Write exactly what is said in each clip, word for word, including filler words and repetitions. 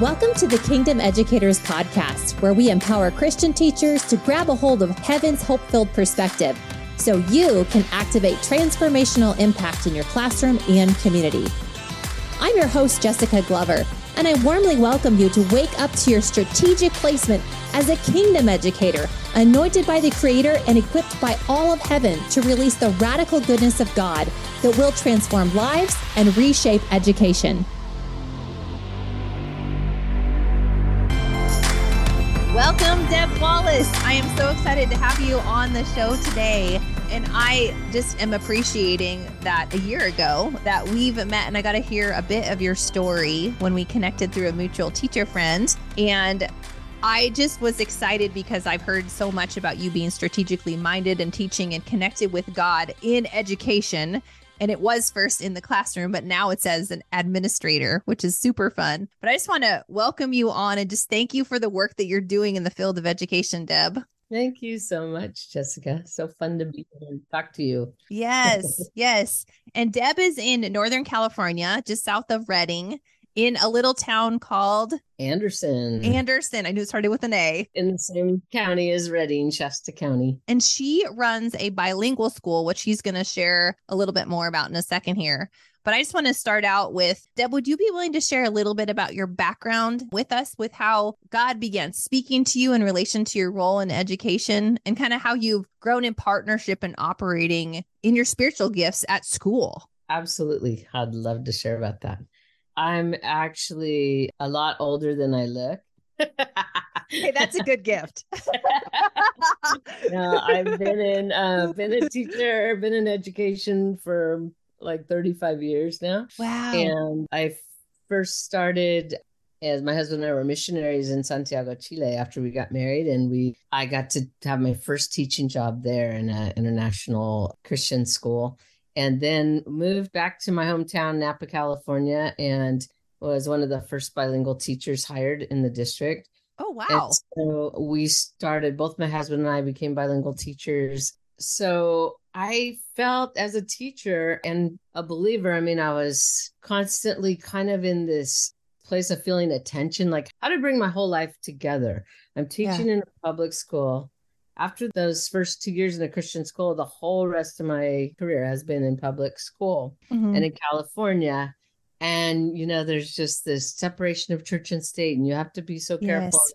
Welcome to the Kingdom Educators Podcast, where we empower Christian teachers to grab a hold of heaven's hope-filled perspective so you can activate transformational impact in your classroom and community. I'm your host, Jessica Glover, and I warmly welcome you to wake up to your strategic placement as a Kingdom Educator, anointed by the Creator and equipped by all of heaven to release the radical goodness of God that will transform lives and reshape education. Welcome, Deb Wallace. I am so excited to have you on the show today. And I just am appreciating that a year ago that we've met, and I got to hear a bit of your story when we connected through a mutual teacher friend. And I just was excited because I've heard so much about you being strategically minded and teaching and connected with God in education. And it was first in the classroom, but now it's as an administrator, which is super fun. But I just want to welcome you on and just thank you for the work that you're doing in the field of education, Deb. Thank you so much, Jessica. So fun to be here and talk to you. Yes, yes. And Deb is in Northern California, just south of Redding, in a little town called Anderson. Anderson. I knew it started with an A. In the same county as Redding, Shasta County. And she runs a bilingual school, which she's going to share a little bit more about in a second here. But I just want to start out with, Deb, would you be willing to share a little bit about your background with us, with how God began speaking to you in relation to your role in education and kind of how you've grown in partnership and operating in your spiritual gifts at school? Absolutely. I'd love to share about that. I'm actually a lot older than I look. Hey, that's a good gift. No, I've been in, uh, been a teacher, been in education for like thirty-five years now. Wow. And I first started as my husband and I were missionaries in Santiago, Chile after we got married. And we, I got to have my first teaching job there in an international Christian school. And then moved back to my hometown, Napa, California, and was one of the first bilingual teachers hired in the district. Oh, wow. And so we started, both my husband and I became bilingual teachers. So I felt as a teacher and a believer, I mean, I was constantly kind of in this place of feeling a tension, like how to bring my whole life together. I'm teaching yeah. in a public school. After those first two years in a Christian school, the whole rest of my career has been in public school mm-hmm. and in California. And, you know, there's just this separation of church and state, and you have to be so careful. Yes.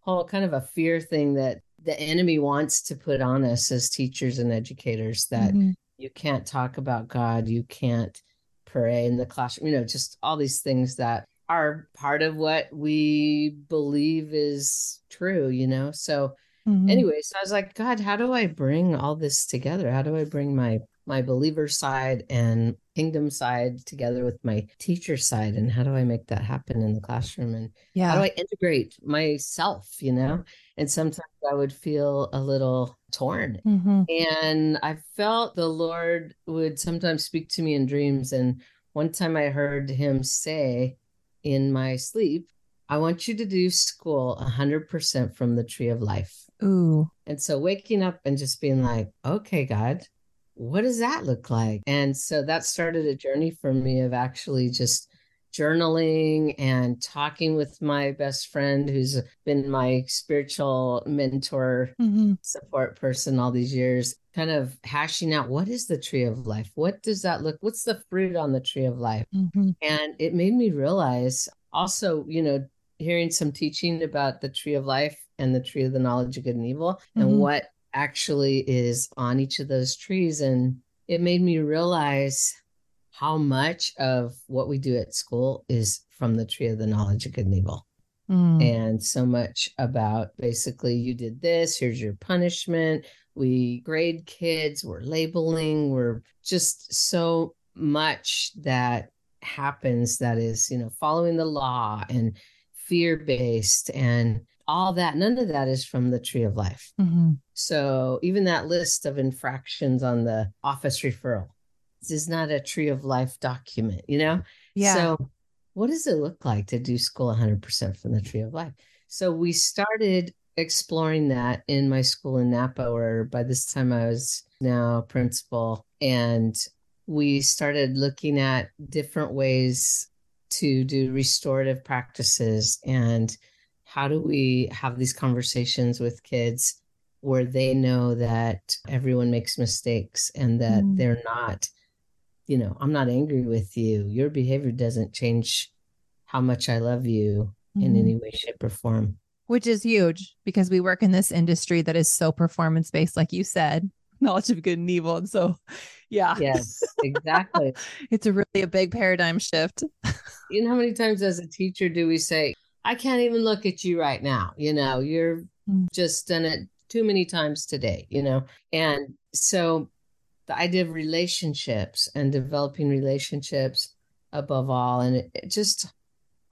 Whole kind of a fear thing that the enemy wants to put on us as teachers and educators, that mm-hmm. you can't talk about God, you can't pray in the classroom, you know, just all these things that are part of what we believe is true, you know, so... Mm-hmm. Anyway, so I was like, God, how do I bring all this together? How do I bring my my believer side and kingdom side together with my teacher side? And how do I make that happen in the classroom? And yeah. how do I integrate myself, you know? And sometimes I would feel a little torn. Mm-hmm. And I felt the Lord would sometimes speak to me in dreams. And one time I heard him say in my sleep, I want you to do school one hundred percent from the Tree of Life. Ooh. And so waking up and just being like, okay, God, what does that look like? And so that started a journey for me of actually just journaling and talking with my best friend who's been my spiritual mentor mm-hmm. support person all these years, kind of hashing out, what is the Tree of Life? What does that look? What's the fruit on the Tree of Life? Mm-hmm. And it made me realize also, you know, hearing some teaching about the Tree of Life and the Tree of the Knowledge of Good and Evil mm-hmm. and what actually is on each of those trees. And it made me realize how much of what we do at school is from the Tree of the Knowledge of Good and Evil. Mm. And so much about basically you did this, here's your punishment. We grade kids, we're labeling, we're just so much that happens that is, you know, following the law and fear-based and all that. None of that is from the Tree of Life. Mm-hmm. So even that list of infractions on the office referral, this is not a Tree of Life document, you know? Yeah. So what does it look like to do school one hundred percent from the Tree of Life? So we started exploring that in my school in Napa, where by this time I was now principal, and we started looking at different ways to do restorative practices, and how do we have these conversations with kids where they know that everyone makes mistakes and that mm. they're not, you know, I'm not angry with you. Your behavior doesn't change how much I love you mm. in any way, shape, or form. Which is huge, because we work in this industry that is so performance-based, like you said, knowledge of good and evil. And so, yeah. Yes, exactly. It's a really a big paradigm shift. You know, how many times as a teacher do we say, I can't even look at you right now. You know, you're just done it too many times today, you know? And so the idea of relationships and developing relationships above all, and it, it just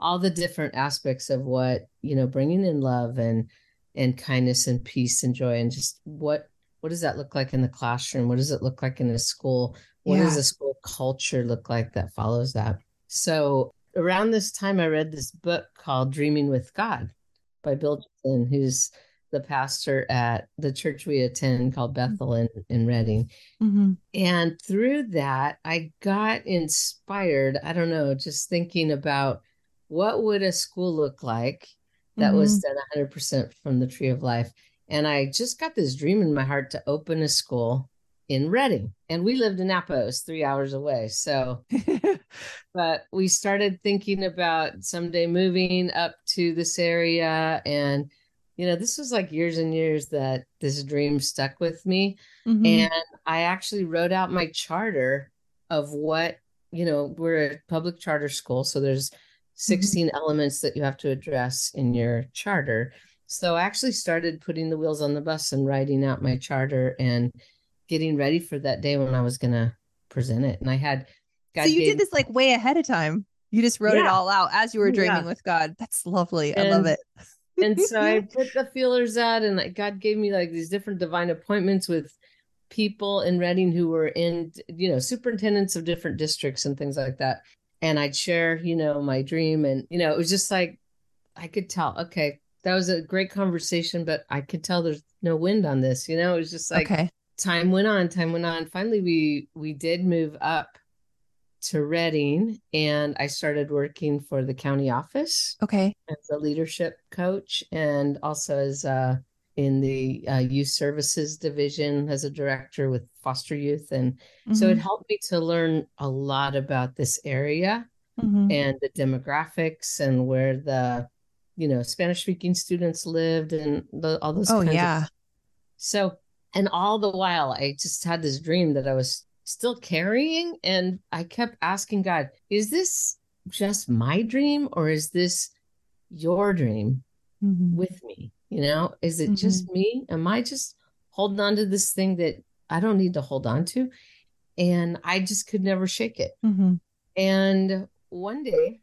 all the different aspects of what, you know, bringing in love and, and kindness and peace and joy, and just what, what does that look like in the classroom? What does it look like in a school? What yeah. does a school culture look like that follows that? So around this time, I read this book called Dreaming with God by Bill Johnson, who's the pastor at the church we attend called Bethel in, in Redding. Mm-hmm. And through that, I got inspired, I don't know, just thinking about what would a school look like that mm-hmm. was done one hundred percent from the Tree of Life. And I just got this dream in my heart to open a school in Redding, and we lived in Napa. It was three hours away. So, but we started thinking about someday moving up to this area. And, you know, this was like years and years that this dream stuck with me. Mm-hmm. And I actually wrote out my charter of what, you know, we're a public charter school. So there's sixteen mm-hmm. elements that you have to address in your charter. So I actually started putting the wheels on the bus and writing out my charter and getting ready for that day when I was going to present it. And I had, God so you gave, did this like way ahead of time. You just wrote yeah. it all out as you were dreaming yeah. with God. That's lovely. And, I love it. And so I put the feelers out, and like God gave me like these different divine appointments with people in Redding who were in, you know, superintendents of different districts and things like that. And I'd share, you know, my dream, and, you know, it was just like, I could tell, okay, that was a great conversation, but I could tell there's no wind on this, you know, it was just like, okay. Time went on, time went on. Finally, we we did move up to Redding, and I started working for the county office. Okay. As a leadership coach, and also as uh, in the uh, youth services division as a director with foster youth. And mm-hmm. so it helped me to learn a lot about this area mm-hmm. and the demographics and where the, you know, Spanish speaking students lived and the, all those oh, kinds yeah. of things. So, and all the while, I just had this dream that I was still carrying. And I kept asking God, is this just my dream, or is this your dream mm-hmm. with me? You know, is it mm-hmm. just me? Am I just holding on to this thing that I don't need to hold on to? And I just could never shake it. Mm-hmm. And one day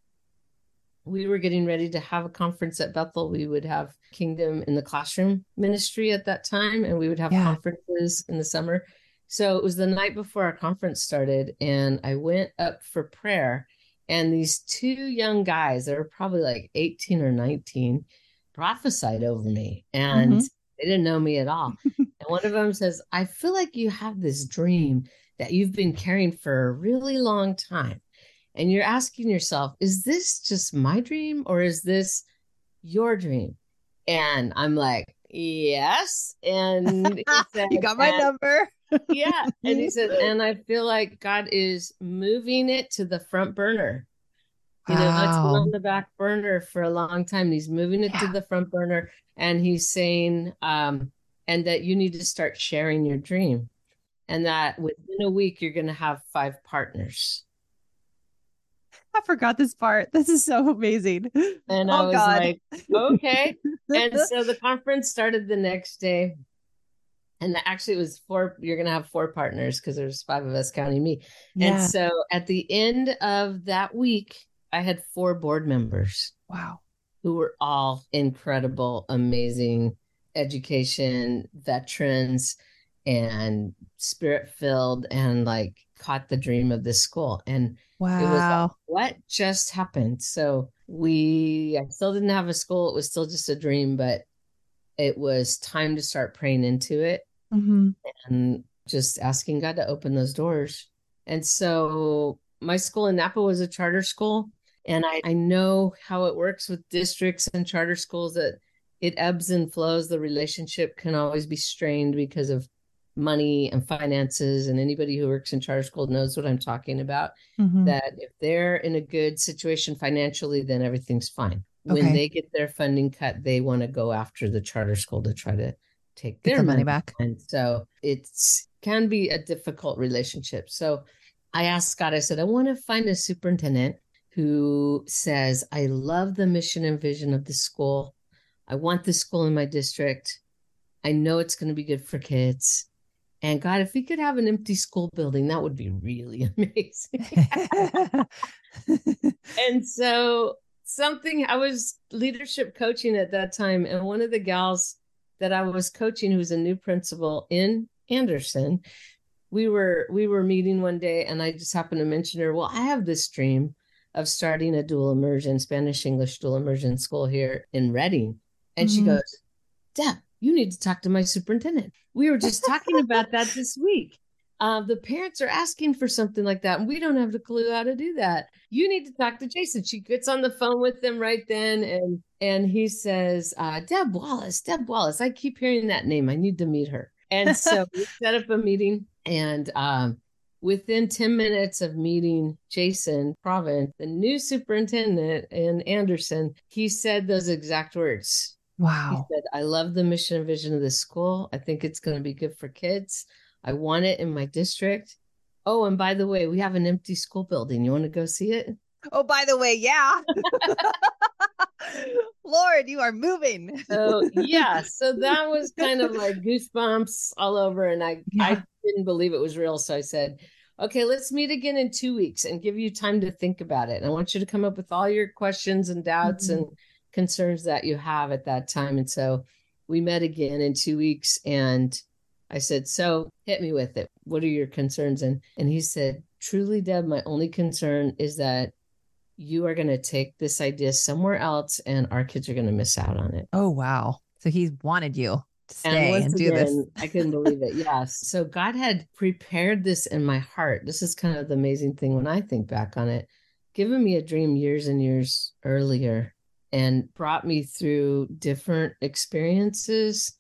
we were getting ready to have a conference at Bethel. We would have Kingdom in the Classroom ministry at that time, and we would have yeah. conferences in the summer. So it was the night before our conference started, and I went up for prayer, and these two young guys that were probably like eighteen or nineteen prophesied over me, and mm-hmm. they didn't know me at all. And one of them says, I feel like you have this dream that you've been carrying for a really long time. And you're asking yourself, is this just my dream, or is this your dream? And I'm like, yes. And he said, you got my and, number. yeah. And he said, and I feel like God is moving it to the front burner. You wow. know, that's been on the back burner for a long time. He's moving it yeah. to the front burner. And he's saying, um, and that you need to start sharing your dream. And that within a week, you're going to have five partners. I forgot this part. This is so amazing. And oh, I was God. like, okay. And so the conference started the next day. And actually it was four, you're going to have four partners because there's five of us counting me. Yeah. And so at the end of that week, I had four board members. Wow. Who were all incredible, amazing education, veterans, and spirit-filled, and like caught the dream of this school. And wow. it was like, what just happened? So we, I still didn't have a school. It was still just a dream, but it was time to start praying into it mm-hmm. and just asking God to open those doors. And so my school in Napa was a charter school, And I, I know how it works with districts and charter schools, that it ebbs and flows. The relationship can always be strained because of money and finances. And anybody who works in charter school knows what I'm talking about, mm-hmm. that if they're in a good situation financially, then everything's fine. Okay. When they get their funding cut, they want to go after the charter school to try to take their money, money back. And so it can be a difficult relationship. So I asked Scott, I said, I want to find a superintendent who says, I love the mission and vision of the school. I want this school in my district. I know it's going to be good for kids. And God, if we could have an empty school building, that would be really amazing. And so something, I was leadership coaching at that time. And one of the gals that I was coaching, who's a new principal in Anderson, we were, we were meeting one day and I just happened to mention her, well, I have this dream of starting a dual immersion, Spanish, English, dual immersion school here in Redding. And mm-hmm. she goes, Deb, you need to talk to my superintendent. We were just talking about that this week. Uh, the parents are asking for something like that, and we don't have a clue how to do that. You need to talk to Jason. She gets on the phone with them right then. And, and he says, uh, Deb Wallace, Deb Wallace. I keep hearing that name. I need to meet her. And so we set up a meeting, and, um, within ten minutes of meeting Jason Province, the new superintendent in Anderson, he said those exact words. Wow. He said, I love the mission and vision of this school. I think it's going to be good for kids. I want it in my district. Oh, and by the way, we have an empty school building. You want to go see it? Oh, by the way, yeah. Lord, you are moving. So yeah, so that was kind of like goosebumps all over. And I, yeah. I didn't believe it was real. So I said, okay, let's meet again in two weeks and give you time to think about it. And I want you to come up with all your questions and doubts mm-hmm. and concerns that you have at that time. And so we met again in two weeks and I said, so hit me with it. What are your concerns? And, and he said, truly, Deb, my only concern is that you are going to take this idea somewhere else and our kids are going to miss out on it. Oh, wow. So he wanted you to stay and, and do again, this. I couldn't believe it. Yes. So God had prepared this in my heart. This is kind of the amazing thing when I think back on it, given me a dream years and years earlier and brought me through different experiences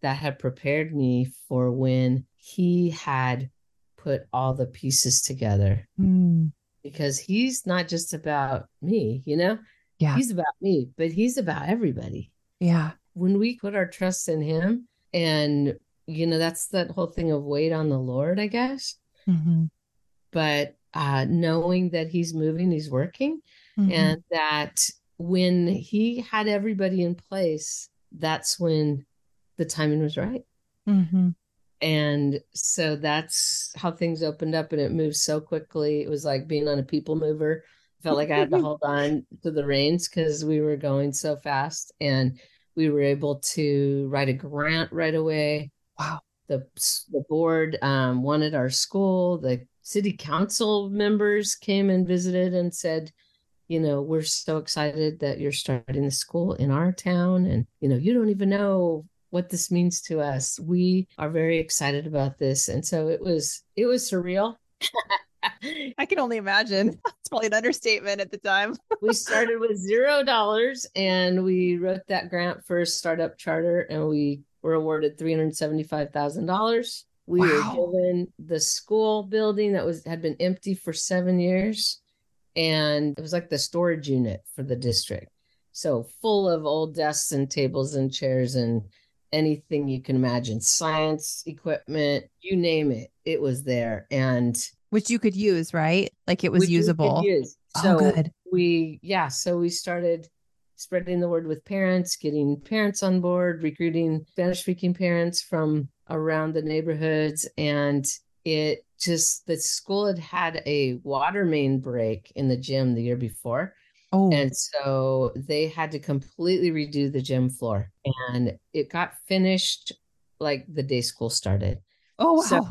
that had prepared me for when he had put all the pieces together. Mm. Because he's not just about me, you know, yeah. he's about me, but he's about everybody. Yeah. When we put our trust in him and, you know, that's that whole thing of wait on the Lord, I guess. Mm-hmm. But uh, knowing that he's moving, he's working mm-hmm. and that when he had everybody in place, that's when the timing was right. Mm-hmm. And so that's how things opened up and it moved so quickly. It was like being on a people mover. I felt like I had to hold on to the reins because we were going so fast and we were able to write a grant right away. Wow. The the board um, wanted our school. The city council members came and visited and said, you know, we're so excited that you're starting the school in our town. And, you know, you don't even know what this means to us. We are very excited about this. And so it was, it was surreal. I can only imagine. It's probably an understatement at the time. We started with zero dollars and we wrote that grant for a startup charter and we were awarded three hundred seventy-five thousand dollars. We wow. were given the school building that was, had been empty for seven years. And it was like the storage unit for the district. So full of old desks and tables and chairs and anything you can imagine, science, equipment, you name it, it was there. And which you could use, right? Like it was usable. Use. So oh, good. We, yeah. So we started spreading the word with parents, getting parents on board, recruiting Spanish speaking parents from around the neighborhoods. And it just, the school had had a water main break in the gym the year before. Oh. And so they had to completely redo the gym floor and it got finished like the day school started. Oh, wow. So,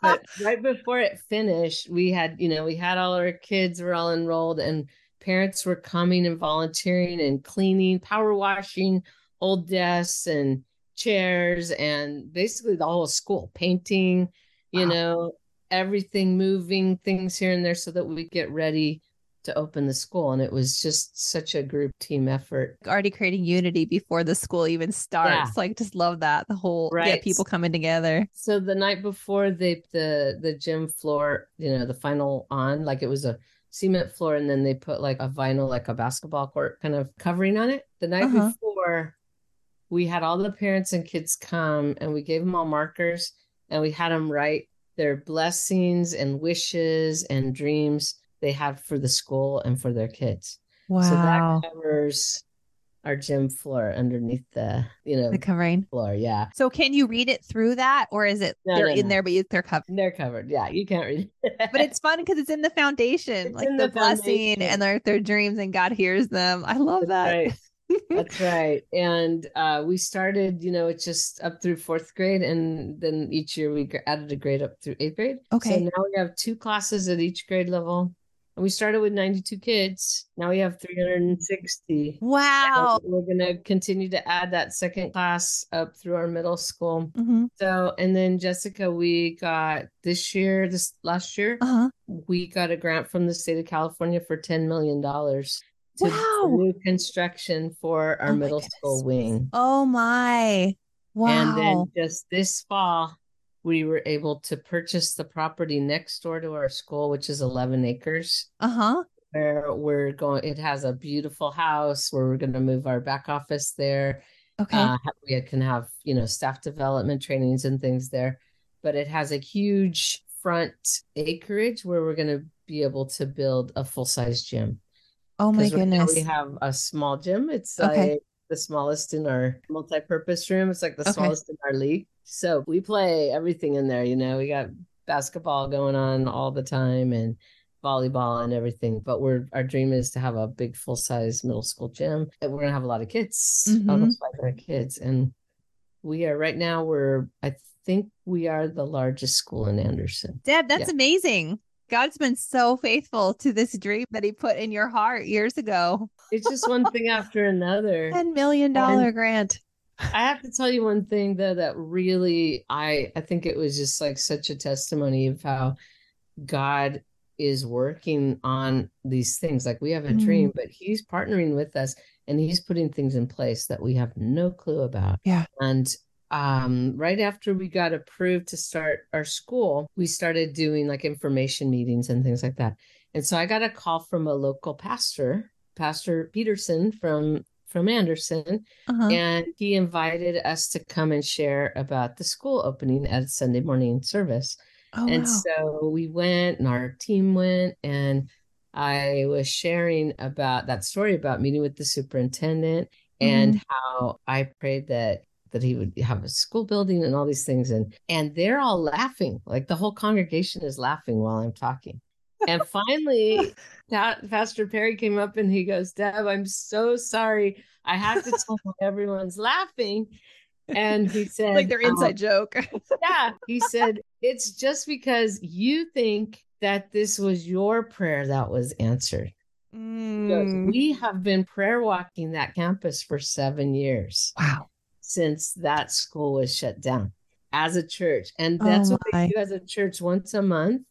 but right before it finished, we had, you know, we had all our kids were all enrolled and parents were coming and volunteering and cleaning, power washing old desks and chairs and basically the whole school painting, you wow. know, everything, moving things here and there so that we get ready to open the school. And it was just such a group team effort. Already creating unity before the school even starts. Yeah. Like, just love that. The whole, right. yeah, people coming together. So the night before they, the, the gym floor, you know, the final on, like it was a cement floor. And then they put like a vinyl, like a basketball court kind of covering on it. The night uh-huh. before, we had all the parents and kids come, and we gave them all markers, and we had them write their blessings and wishes and dreams they have for the school and for their kids. Wow. So that covers our gym floor underneath the, you know, the covering floor. Yeah. So can you read it through that, or is it no, they're no, in no. there, but you, they're covered? They're covered. Yeah. You can't read it. But it's fun because it's in the foundation, it's like the, the foundation. Blessing and their, their dreams, and God hears them. I love That's that. Right. That's right. And uh, we started, you know, it's just up through fourth grade. And then each year we added a grade up through eighth grade. Okay. So now we have two classes at each grade level. And we started with ninety-two kids. Now we have three hundred sixty. Wow. And we're going to continue to add that second class up through our middle school. Mm-hmm. So, and then Jessica, we got this year, this last year, uh-huh. we got a grant from the state of California for ten million dollars. To wow. new construction for our oh middle goodness. school wing. Oh my. Wow. And then just this fall, we were able to purchase the property next door to our school, which is eleven acres. Uh-huh. Where we're going, it has a beautiful house where we're going to move our back office there. Okay. Uh, we can have, you know, staff development trainings and things there, but it has a huge front acreage where we're going to be able to build a full-size gym. Oh my goodness. We have a small gym. It's okay. like the smallest in our multi-purpose room. It's like the okay. smallest in our league. So we play everything in there. You know, we got basketball going on all the time and volleyball and everything. But we're, our dream is to have a big full-size middle school gym. And we're going to have a lot of kids, mm-hmm. almost five hundred kids. And we are right now, we're, I think we are the largest school in Anderson. Deb, that's yeah. amazing. God's been so faithful to this dream that he put in your heart years ago. It's just one thing after another. ten million dollars and grant. I have to tell you one thing, though, that really, I, I think it was just like such a testimony of how God is working on these things. Like we have a mm-hmm. dream, but he's partnering with us and he's putting things in place that we have no clue about. Yeah. And Um, right after we got approved to start our school, we started doing like information meetings and things like that. And so I got a call from a local pastor, Pastor Peterson from, from Anderson. Uh-huh. And he invited us to come and share about the school opening at a Sunday morning service. Oh, and wow. so we went and our team went, and I was sharing about that story about meeting with the superintendent mm. and how I prayed that that he would have a school building and all these things. And, and they're all laughing. Like the whole congregation is laughing while I'm talking. And finally, Pastor Perry came up and he goes, Deb, I'm so sorry. I have to tell you everyone's laughing. And he said, like their inside um, joke. yeah. He said, it's just because you think that this was your prayer that was answered. Mm. Goes, we have been prayer walking that campus for seven years. Wow. Since that school was shut down as a church. And that's oh what they do as a church. Once a month,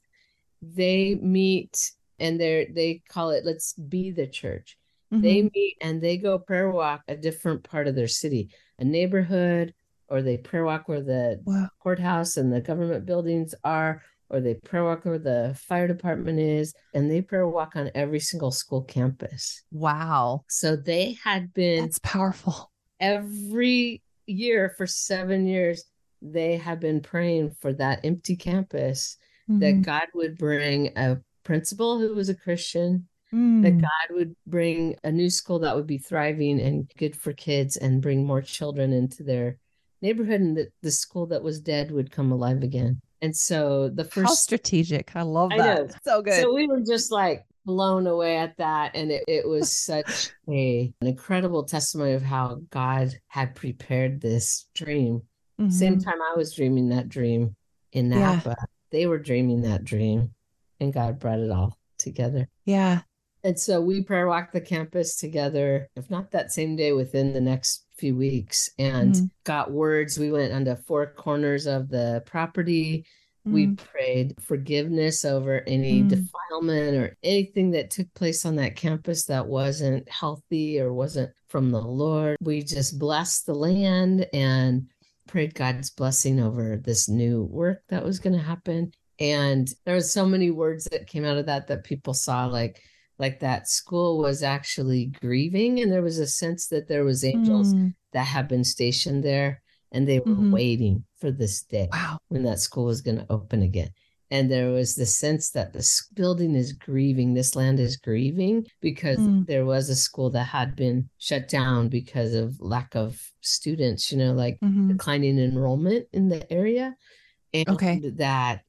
they meet and they they call it, let's be the church. Mm-hmm. They meet and they go prayer walk a different part of their city, a neighborhood, or they prayer walk where the wow. courthouse and the government buildings are, or they prayer walk where the fire department is, and they prayer walk on every single school campus. Wow. So they had been. That's powerful. Every year for seven years, they have been praying for that empty campus, mm-hmm. that God would bring a principal who was a Christian, mm. that God would bring a new school that would be thriving and good for kids and bring more children into their neighborhood, and that the school that was dead would come alive again. And so the first... How strategic. I love that. I know. So good. So we were just like blown away at that. And it, it was such a, an incredible testimony of how God had prepared this dream. Mm-hmm. Same time I was dreaming that dream in Napa, yeah. they were dreaming that dream, and God brought it all together. Yeah. And so we prayer walked the campus together, if not that same day, within the next few weeks, and mm-hmm. got words. We went under four corners of the property. We prayed forgiveness over any mm. defilement or anything that took place on that campus that wasn't healthy or wasn't from the Lord. We just blessed the land and prayed God's blessing over this new work that was going to happen. And there were so many words that came out of that that people saw, like, like that school was actually grieving. And there was a sense that there was angels mm. that had been stationed there. And they were mm-hmm. waiting for this day wow. when that school was going to open again. And there was the sense that this building is grieving. This land is grieving because mm. there was a school that had been shut down because of lack of students, you know, like mm-hmm. declining enrollment in the area. And okay. that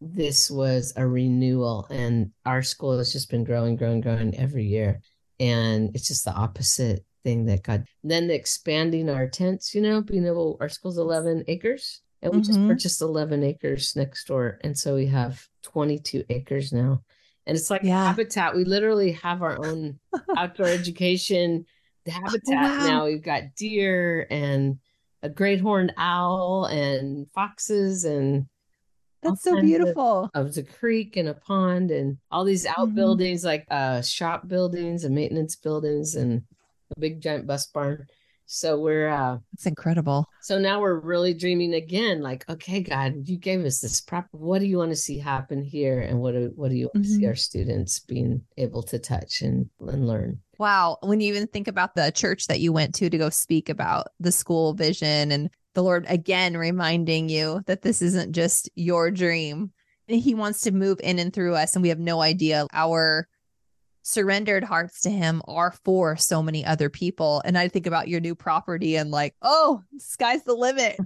this was a renewal. And our school has just been growing, growing, growing every year. And it's just the opposite thing that God, then expanding our tents, you know, being able, our school's eleven acres and we mm-hmm. just purchased eleven acres next door. And so we have twenty-two acres now. And it's like yeah. habitat. We literally have our own outdoor education habitat oh, wow. now. We've got deer and a great horned owl and foxes and that's so beautiful. Of, of the creek and a pond and all these outbuildings mm-hmm. like uh, shop buildings and maintenance buildings and a big giant bus barn. So we're uh it's incredible. So now we're really dreaming again, like, okay, God, you gave us this prop. What do you want to see happen here? And what do what do you want mm-hmm. to see our students being able to touch and, and learn? Wow. When you even think about the church that you went to to go speak about the school vision and the Lord again reminding you that this isn't just your dream. He wants to move in and through us, and we have no idea. Our surrendered hearts to him are for so many other people. And I think about your new property and like, oh, sky's the limit.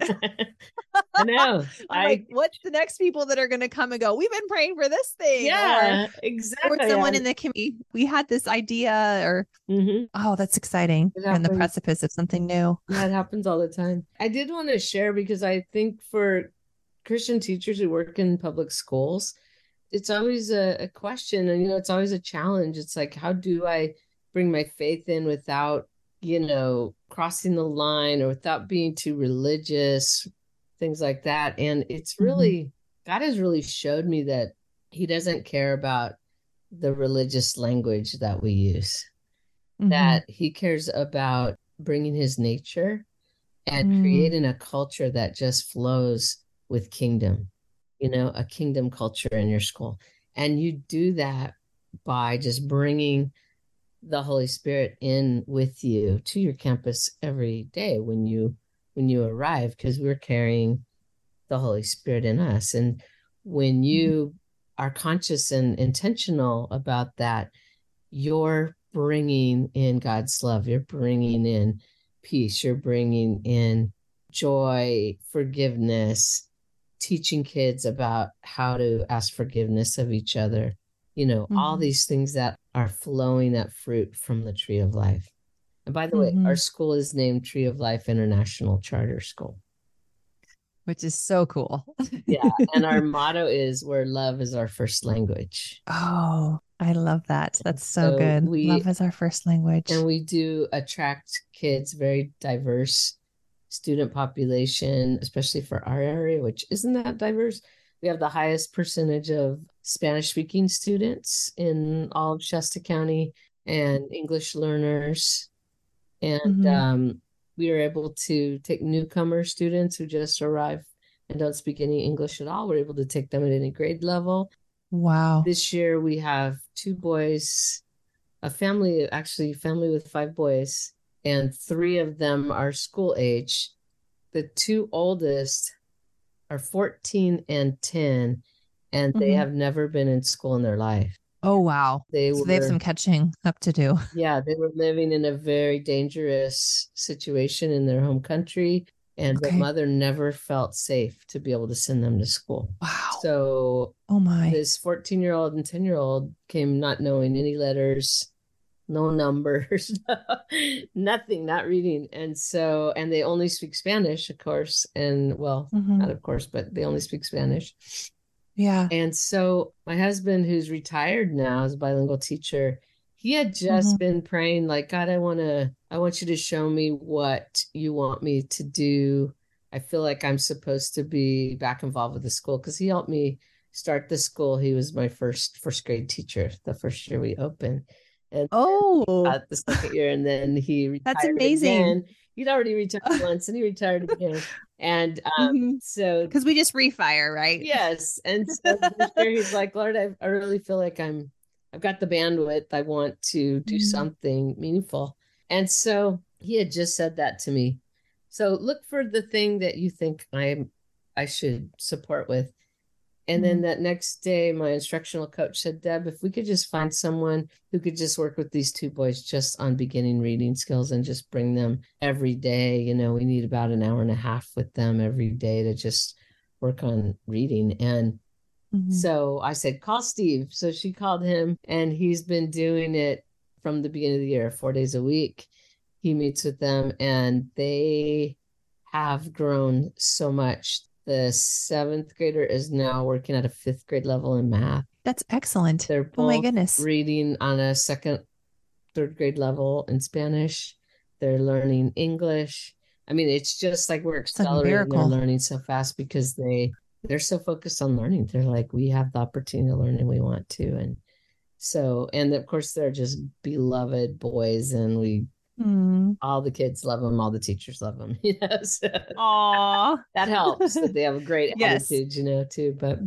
I know. I'm I, like, what's the next people that are going to come and go, we've been praying for this thing. Yeah, or, exactly. Or someone yeah. in the community, we had this idea or, mm-hmm. oh, that's exciting. You're on the precipice of something new. That happens all the time. I did want to share because I think for Christian teachers who work in public schools, it's always a, a question and, you know, it's always a challenge. It's like, how do I bring my faith in without, you know, crossing the line or without being too religious, things like that. And it's really, mm-hmm. God has really showed me that he doesn't care about the religious language that we use, mm-hmm. that he cares about bringing his nature and mm-hmm. creating a culture that just flows with kingdom. You know, a kingdom culture in your school. And you do that by just bringing the Holy Spirit in with you to your campus every day when you, when you arrive, because we're carrying the Holy Spirit in us. And when you are conscious and intentional about that, you're bringing in God's love. You're bringing in peace. You're bringing in joy, forgiveness, teaching kids about how to ask forgiveness of each other, you know, mm-hmm. all these things that are flowing that fruit from the Tree of Life. And by the mm-hmm. way, our school is named Tree of Life International Charter School. Which is so cool. Yeah. And our motto is where love is our first language. Oh, I love that. That's so, so good. We, love is our first language. And we do attract kids, very diverse student population, especially for our area, which isn't that diverse. We have the highest percentage of Spanish-speaking students in all of Shasta County and English learners. And mm-hmm. um, we are able to take newcomer students who just arrived and don't speak any English at all. We're able to take them at any grade level. Wow. This year we have two boys, a family, actually family with five boys, and three of them are school age. The two oldest are fourteen and ten, and mm-hmm. they have never been in school in their life. Oh, wow. They so were, they have some catching up to do. Yeah, they were living in a very dangerous situation in their home country, and okay. their mother never felt safe to be able to send them to school. Wow. So oh my. This fourteen-year-old and ten-year-old came not knowing any letters, no numbers, nothing, not reading. And so, and they only speak Spanish, of course. And well, mm-hmm. not of course, but they only speak Spanish. Yeah. And so my husband, who's retired now, is a bilingual teacher. He had just mm-hmm. been praying like, God, I want to, I want you to show me what you want me to do. I feel like I'm supposed to be back involved with the school because he helped me start the school. He was my first first grade teacher the first year we opened. And oh, uh, the second year, and then he retired. That's amazing. Again. He'd already retired once, and he retired again. And um, mm-hmm. so, because we just refire, right? Yes. And so this year he's like, Lord, I, I really feel like I'm, I've got the bandwidth. I want to do mm-hmm. something meaningful. And so he had just said that to me. So look for the thing that you think I, I should support with. And then that next day, my instructional coach said, Deb, if we could just find someone who could just work with these two boys just on beginning reading skills and just bring them every day. You know, we need about an hour and a half with them every day to just work on reading. And mm-hmm. so I said, call Steve. So she called him, and he's been doing it from the beginning of the year, four days a week. He meets with them, and they have grown so much. The seventh grader is now working at a fifth grade level in math. That's excellent. They're both oh my goodness. reading on a second, third grade level in Spanish. They're learning English. I mean, it's just like we're accelerating their learning so fast because they, they're so focused on learning. They're like, we have the opportunity to learn and we want to. And so, and of course they're just beloved boys, and we Mm. all the kids love them, all the teachers love them, you know, so Aww. that helps that they have a great yes. attitude, you know, too. But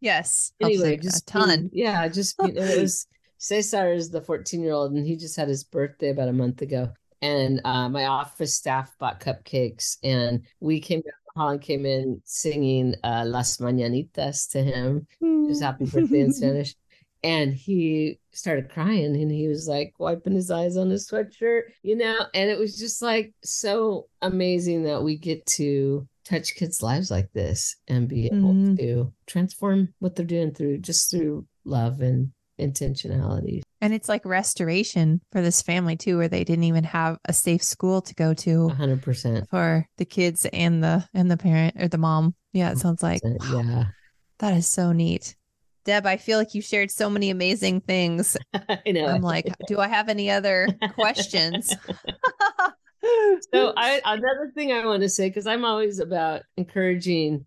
yes, anyway, like just a ton. Being, yeah, just being, it was Cesar is the fourteen year old, and he just had his birthday about a month ago. And uh, my office staff bought cupcakes, and we came down the hall and came in singing uh, Las Mañanitas to him, mm. just happy birthday in Spanish. And he started crying, and he was like wiping his eyes on his sweatshirt, you know, and it was just like so amazing that we get to touch kids' lives like this and be able mm. to transform what they're doing through just through love and intentionality. And it's like restoration for this family, too, where they didn't even have a safe school to go to. one hundred percent for the kids and the and the parent or the mom. Yeah, it sounds like wow, yeah, that is so neat. Deb, I feel like you shared so many amazing things. I know. I'm like, do I have any other questions? So I, another thing I want to say, because I'm always about encouraging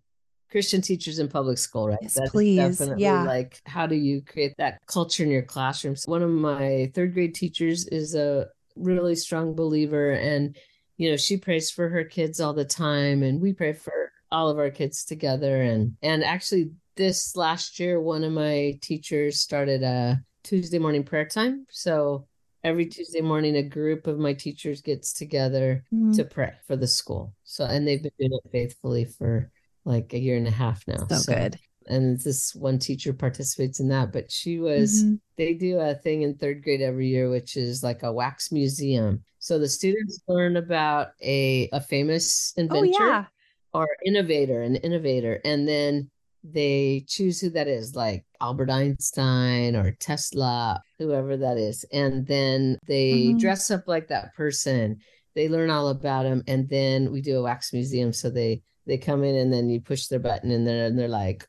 Christian teachers in public school, right? Yes, That's please. Definitely yeah. like, how do you create that culture in your classroom? So one of my third grade teachers is a really strong believer, and, you know, she prays for her kids all the time, and we pray for all of our kids together. And, and actually, this last year, one of my teachers started a Tuesday morning prayer time. So every Tuesday morning, a group of my teachers gets together mm-hmm. to pray for the school. So, and they've been doing it faithfully for like a year and a half now. So, so good. And this one teacher participates in that, but she was, mm-hmm. they do a thing in third grade every year, which is like a wax museum. So the students learn about a, a famous inventor oh, yeah. or innovator, an innovator. And then they choose who that is, like Albert Einstein or Tesla, whoever that is. And then they mm-hmm. dress up like that person. They learn all about him. And then we do a wax museum. So they, they come in, and then you push their button, and they're, and they're like,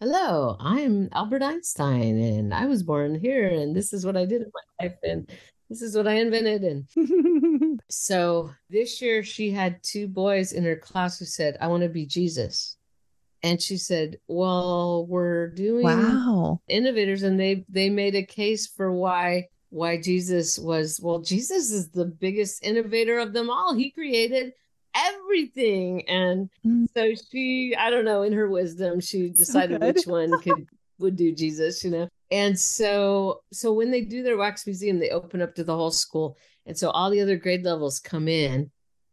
hello, I'm Albert Einstein, and I was born here, and this is what I did in my life, and this is what I invented. And so this year she had two boys in her class who said, I want to be Jesus. And she said, well, we're doing wow. innovators. And they they made a case for why why Jesus was, well, Jesus is the biggest innovator of them all. He created everything. And mm. so she, I don't know, in her wisdom, she decided so which one could would do Jesus, you know. And so so when they do their wax museum, they open up to the whole school. And so all the other grade levels come in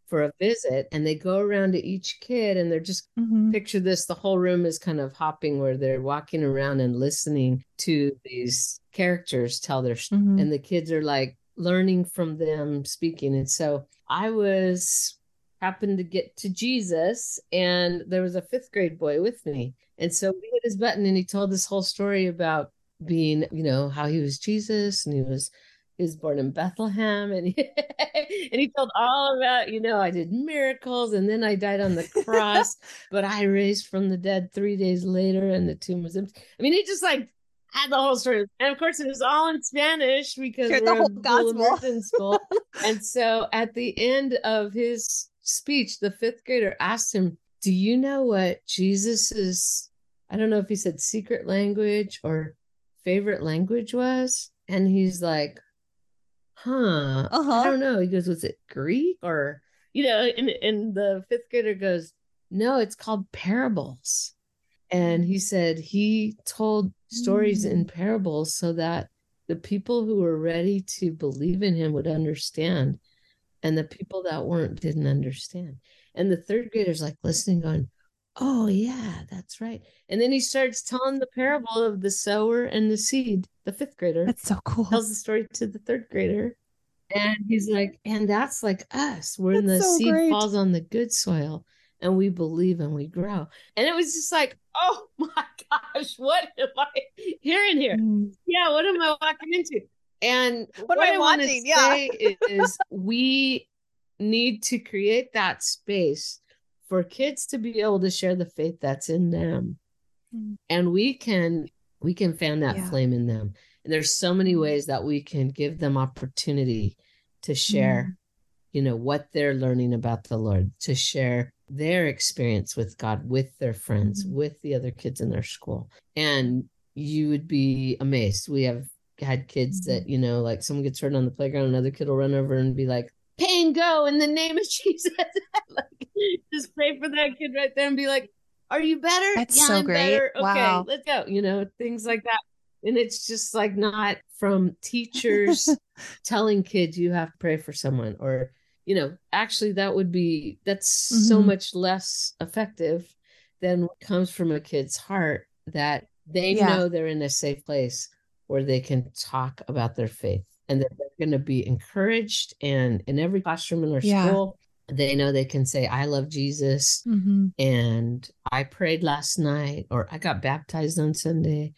for a visit, and they go around to each kid, and they're just mm-hmm. picture this, the whole room is kind of hopping where they're walking around and listening to these characters tell their story, mm-hmm. and the kids are like learning from them speaking. And so I was happened to get to Jesus, and there was a fifth grade boy with me. And so we hit his button, and he told this whole story about being, you know, how he was Jesus, and he was He was born in Bethlehem, and he, and he told all about, you know, I did miracles, and then I died on the cross, but I raised from the dead three days later, and the tomb was empty. I mean, he just like had the whole story. And of course, it was all in Spanish because sure, we're the whole gospel in school. And so at the end of his speech, the fifth grader asked him, do you know what Jesus's, I don't know if he said secret language or favorite language was? And he's like, huh, uh-huh. I don't know. He goes, was it Greek or, you know, and, and the fifth grader goes, no, it's called parables. And he said he told stories mm. in parables so that the people who were ready to believe in him would understand. And the people that weren't didn't understand. And the third grader's like listening going, oh, yeah, that's right. And then he starts telling the parable of the sower and the seed. The fifth grader. That's so cool. Tells the story to the third grader. And he's like, and that's like us. We're in the so seed great. Falls on the good soil. And we believe and we grow. And it was just like, oh, my gosh, what am I hearing here? Mm. Yeah, what am I walking into? And what, what am I, I want to yeah. say is we need to create that space for kids to be able to share the faith that's in them. Mm. And we can we can fan that yeah. flame in them. And there's so many ways that we can give them opportunity to share, mm. you know, what they're learning about the Lord, to share their experience with God, with their friends, mm-hmm. with the other kids in their school. And you would be amazed. We have had kids mm-hmm. that, you know, like someone gets hurt on the playground, another kid will run over and be like, pain go in the name of Jesus. Like, just pray for that kid right there and be like, are you better? That's yeah, so I'm great. Better. Okay, wow. Let's go. You know, things like that. And it's just like not from teachers telling kids you have to pray for someone or, you know, actually that would be, that's mm-hmm. so much less effective than what comes from a kid's heart that they yeah. know they're in a safe place where they can talk about their faith and that they're going to be encouraged. And in every classroom in their yeah. school, they know they can say, I love Jesus mm-hmm. and I prayed last night, or I got baptized on Sunday,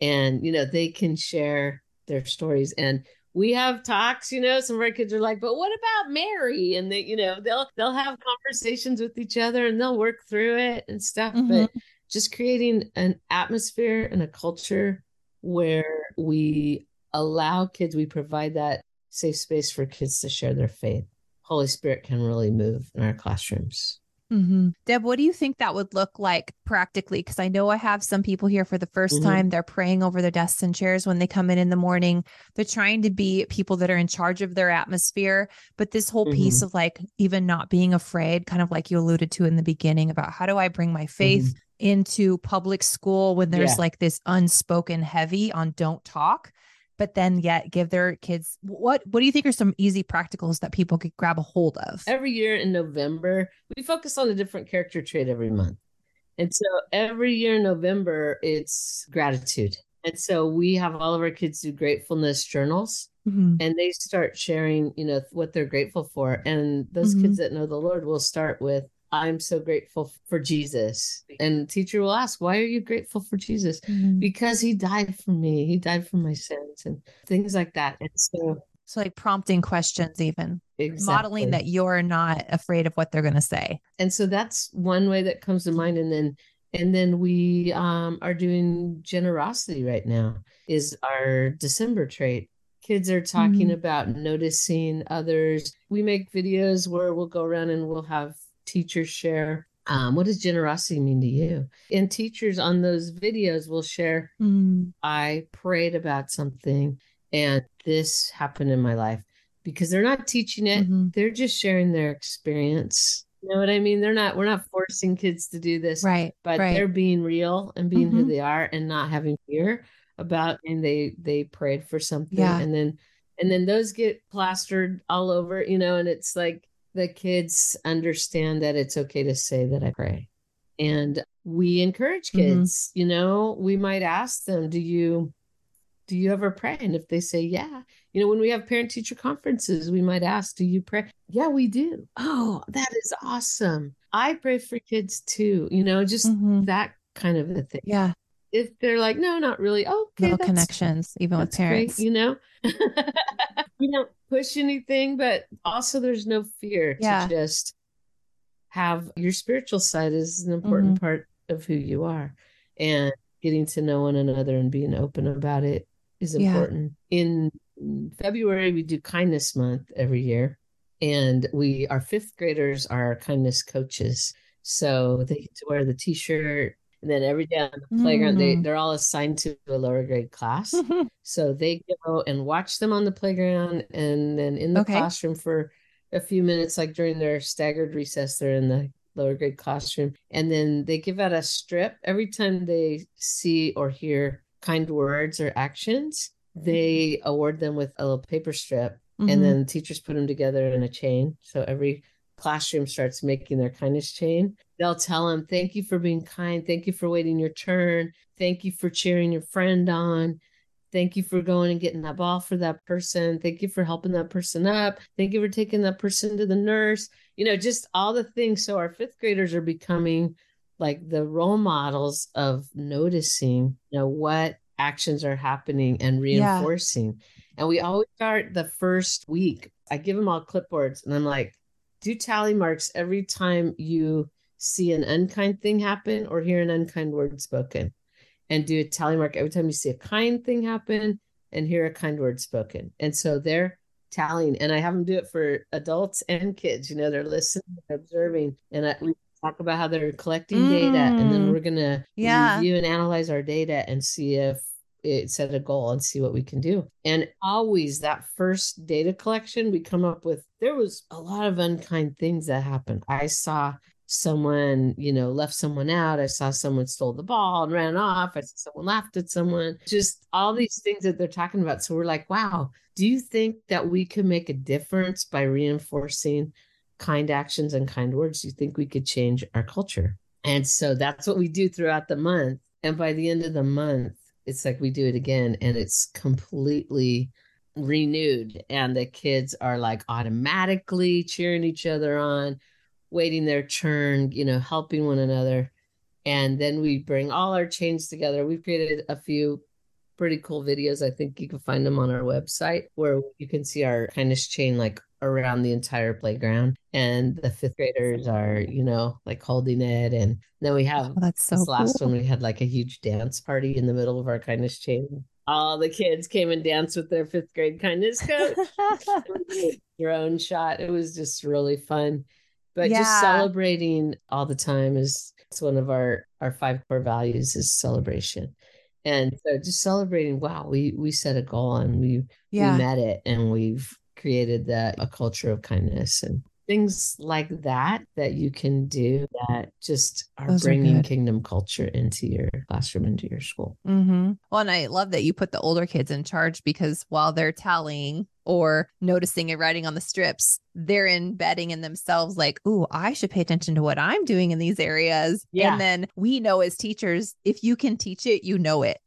and, you know, they can share their stories. And we have talks, you know, some of our kids are like, but what about Mary? And they, you know, they'll, they'll have conversations with each other and they'll work through it and stuff, mm-hmm. but just creating an atmosphere and a culture where we allow kids, we provide that safe space for kids to share their faith. Holy Spirit can really move in our classrooms. Mm-hmm. Deb, what do you think that would look like practically? Because I know I have some people here for the first mm-hmm. time. They're praying over their desks and chairs when they come in in the morning. They're trying to be people that are in charge of their atmosphere. But this whole mm-hmm. piece of like even not being afraid, kind of like you alluded to in the beginning about how do I bring my faith mm-hmm. into public school when there's yeah. like this unspoken heavy on don't talk, but then yet give their kids. What, what do you think are some easy practicals that people could grab a hold of? Every year in November, we focus on a different character trait every month. And so every year in November, it's gratitude. And so we have all of our kids do gratefulness journals mm-hmm. and they start sharing, you know, what they're grateful for. And those mm-hmm. kids that know the Lord will start with, I'm so grateful for Jesus. And teacher will ask, why are you grateful for Jesus? Mm-hmm. Because he died for me. He died for my sins and things like that. And so, so like prompting questions, even exactly. modeling that you're not afraid of what they're going to say. And so that's one way that comes to mind. And then, and then we um, are doing generosity right now is our December trait. Kids are talking mm-hmm. about noticing others. We make videos where we'll go around and we'll have teachers share. Um, what does generosity mean to you? And teachers on those videos will share, mm. I prayed about something and this happened in my life, because they're not teaching it. Mm-hmm. They're just sharing their experience. You know what I mean? They're not, we're not forcing kids to do this, right? But right. they're being real and being mm-hmm. who they are and not having fear about, and they, they prayed for something. Yeah. And then, and then those get plastered all over, you know, and it's like, the kids understand that it's okay to say that I pray. And we encourage kids, mm-hmm. you know, we might ask them, do you, do you ever pray? And if they say, yeah, you know, when we have parent teacher conferences, we might ask, do you pray? Yeah, we do. Oh, that is awesome. I pray for kids too. You know, just mm-hmm. that kind of a thing. Yeah. If they're like, no, not really. Oh, okay, little connections, even with parents, great, you know, we don't push anything, but also there's no fear yeah. to just have your spiritual side is an important mm-hmm. part of who you are, and getting to know one another and being open about it is important. Yeah. In February, we do kindness month every year. And we, our fifth graders are kindness coaches. So they get to wear the t-shirt. And then every day on the mm-hmm. playground, they, they're all assigned to a lower grade class. Mm-hmm. So they go and watch them on the playground and then in the okay. classroom for a few minutes, like during their staggered recess, they're in the lower grade classroom. And then they give out a strip. Every time they see or hear kind words or actions, they award them with a little paper strip. Mm-hmm. And then teachers put them together in a chain. So every classroom starts making their kindness chain. They'll tell them, thank you for being kind. Thank you for waiting your turn. Thank you for cheering your friend on. Thank you for going and getting that ball for that person. Thank you for helping that person up. Thank you for taking that person to the nurse. You know, just all the things. So our fifth graders are becoming like the role models of noticing, you know, what actions are happening and reinforcing. Yeah. And we always start the first week. I give them all clipboards and I'm like, do tally marks every time you see an unkind thing happen or hear an unkind word spoken, and do a tally mark every time you see a kind thing happen and hear a kind word spoken. And so they're tallying, and I have them do it for adults and kids. You know, they're listening, they're observing, and I, we talk about how they're collecting mm. data, and then we're going to yeah. review and analyze our data and see if it set a goal and see what we can do. And always that first data collection, we come up with, there was a lot of unkind things that happened. I saw someone, you know, left someone out. I saw someone stole the ball and ran off. I saw someone laughed at someone, just all these things that they're talking about. So we're like, wow, do you think that we could make a difference by reinforcing kind actions and kind words? Do you think we could change our culture? And so that's what we do throughout the month. And by the end of the month, it's like we do it again, and it's completely renewed. And the kids are like automatically cheering each other on, waiting their turn, you know, helping one another. And then we bring all our chains together. We've created a few pretty cool videos. I think you can find them on our website where you can see our kindness chain like around the entire playground. And the fifth graders are, you know, like holding it. And then we have oh, that's so this last cool. one, we had like a huge dance party in the middle of our kindness chain. All the kids came and danced with their fifth grade kindness coach. Drone shot. It was just really fun. But yeah. just celebrating all the time is it's one of our, our five core values is celebration. And so just celebrating, wow, we, we set a goal and we, yeah. we met it, and we've created that a culture of kindness and things like that, that you can do that just are Those bringing are kingdom culture into your classroom, into your school. Mm-hmm. Well, and I love that you put the older kids in charge, because while they're tallying or noticing and writing on the strips, they're embedding in themselves like, ooh, I should pay attention to what I'm doing in these areas. Yeah. And then we know as teachers, if you can teach it, you know it.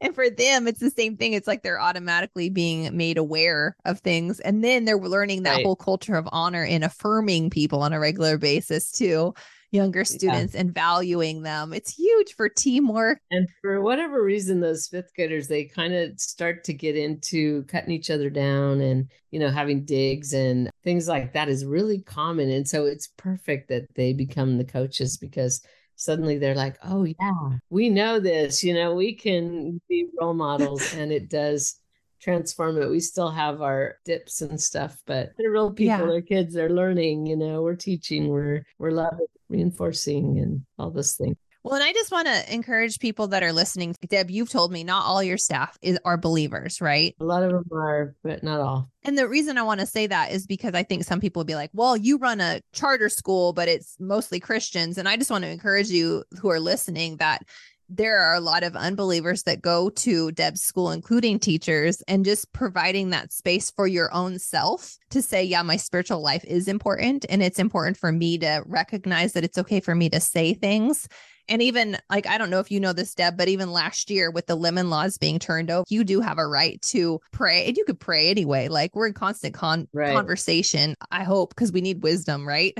And for them, it's the same thing. It's like they're automatically being made aware of things. And then they're learning that right. whole culture of honor and affirming people on a regular basis too. Younger students yeah. and valuing them. It's huge for teamwork. And for whatever reason, those fifth graders, they kind of start to get into cutting each other down and, you know, having digs and things like that is really common. And so it's perfect that they become the coaches, because suddenly they're like, oh yeah, we know this, you know, we can be role models. And it does transform it. We still have our dips and stuff, but they're real people, yeah. they're kids, they're learning, you know, we're teaching, we're, we're loving, reinforcing, and all those things. Well, and I just want to encourage people that are listening. Deb, you've told me not all your staff is are believers, right? A lot of them are, but not all. And the reason I want to say that is because I think some people would be like, well, you run a charter school, but it's mostly Christians. And I just want to encourage you who are listening that there are a lot of unbelievers that go to Deb's school, including teachers, and just providing that space for your own self to say, yeah, my spiritual life is important. And it's important for me to recognize that it's okay for me to say things. And even like, I don't know if you know this, Deb, but even last year with the lemon laws being turned over, you do have a right to pray, and you could pray anyway. Like, we're in constant con- right. conversation, I hope, because we need wisdom, right?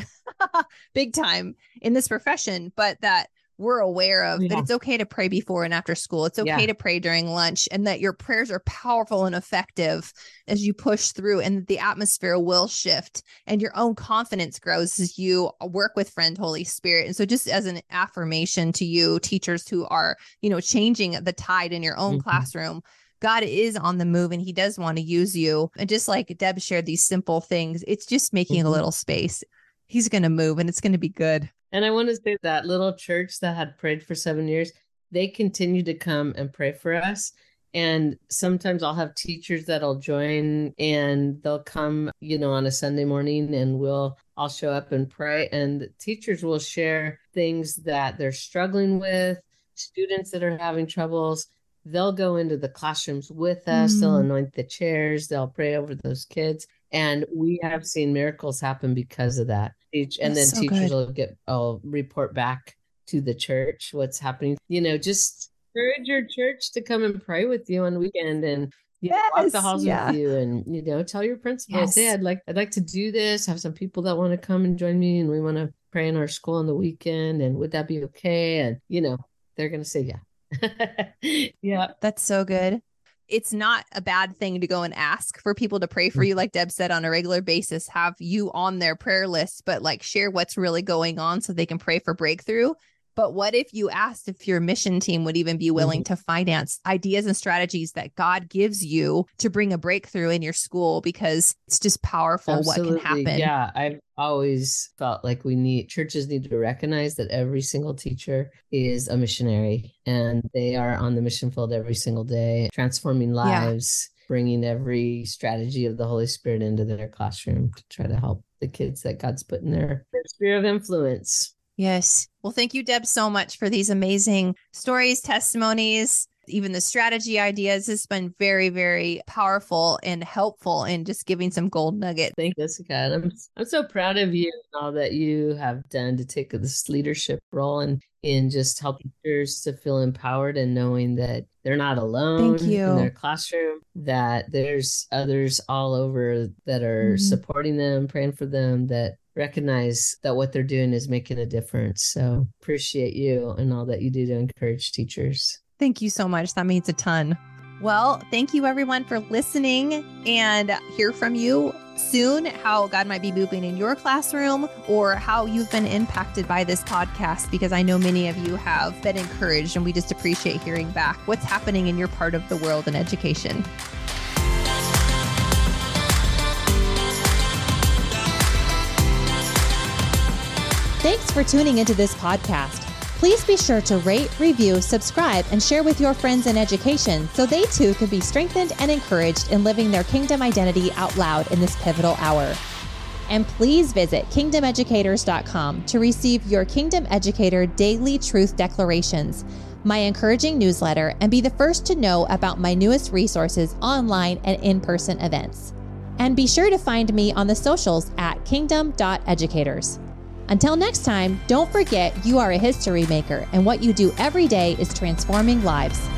Big time in this profession, but that we're aware of yeah. that it's okay to pray before and after school. It's okay yeah. to pray during lunch, and that your prayers are powerful and effective as you push through, and the atmosphere will shift and your own confidence grows as you work with friend Holy Spirit. And so just as an affirmation to you teachers who are, you know, changing the tide in your own mm-hmm. classroom, God is on the move and he does want to use you. And just like Deb shared these simple things, it's just making mm-hmm. a little space. He's going to move and it's going to be good. And I want to say that little church that had prayed for seven years, they continue to come and pray for us. And sometimes I'll have teachers that'll join and they'll come, you know, on a Sunday morning and we'll I'll show up and pray. And teachers will share things that they're struggling with, students that are having troubles. They'll go into the classrooms with us. Mm. They'll anoint the chairs. They'll pray over those kids. And we have seen miracles happen because of that. Each, and That's then so teachers good. will get, I'll report back to the church what's happening. You know, just encourage your church to come and pray with you on the weekend and you yes, know, walk the halls yeah. with you and, you know, tell your principal, yes. hey, I'd like, I'd like to do this. Have some people that want to come and join me and we want to pray in our school on the weekend. And would that be okay? And, you know, they're going to say, yeah. yeah. That's so good. It's not a bad thing to go and ask for people to pray for you. Like Deb said, on a regular basis, have you on their prayer list, but like share what's really going on so they can pray for breakthrough. But what if you asked if your mission team would even be willing mm-hmm. to finance ideas and strategies that God gives you to bring a breakthrough in your school? Because it's just powerful Absolutely. what can happen. Yeah, I've always felt like we need churches need to recognize that every single teacher is a missionary and they are on the mission field every single day, transforming lives, yeah. bringing every strategy of the Holy Spirit into their classroom to try to help the kids that God's put in their sphere of influence. Yes. Well, thank you, Deb, so much for these amazing stories, testimonies, even the strategy ideas. It's been very, very powerful and helpful in just giving some gold nugget. Thank you, Jessica. I'm, I'm so proud of you and all that you have done to take this leadership role and in just helping teachers to feel empowered and knowing that they're not alone Thank you. in their classroom, that there's others all over that are mm-hmm. supporting them, praying for them, that recognize that what they're doing is making a difference. So appreciate you and all that you do to encourage teachers. Thank you so much. That means a ton. Well, thank you everyone for listening, and hear from you soon how God might be moving in your classroom or how you've been impacted by this podcast, because I know many of you have been encouraged, and we just appreciate hearing back what's happening in your part of the world in education. Thanks for tuning into this podcast. Please be sure to rate, review, subscribe, and share with your friends in education so they too can be strengthened and encouraged in living their kingdom identity out loud in this pivotal hour. And please visit kingdom educators dot com to receive your Kingdom Educator Daily Truth Declarations, my encouraging newsletter, and be the first to know about my newest resources online and in-person events. And be sure to find me on the socials at kingdom dot educators. Until next time, don't forget you are a history maker, and what you do every day is transforming lives.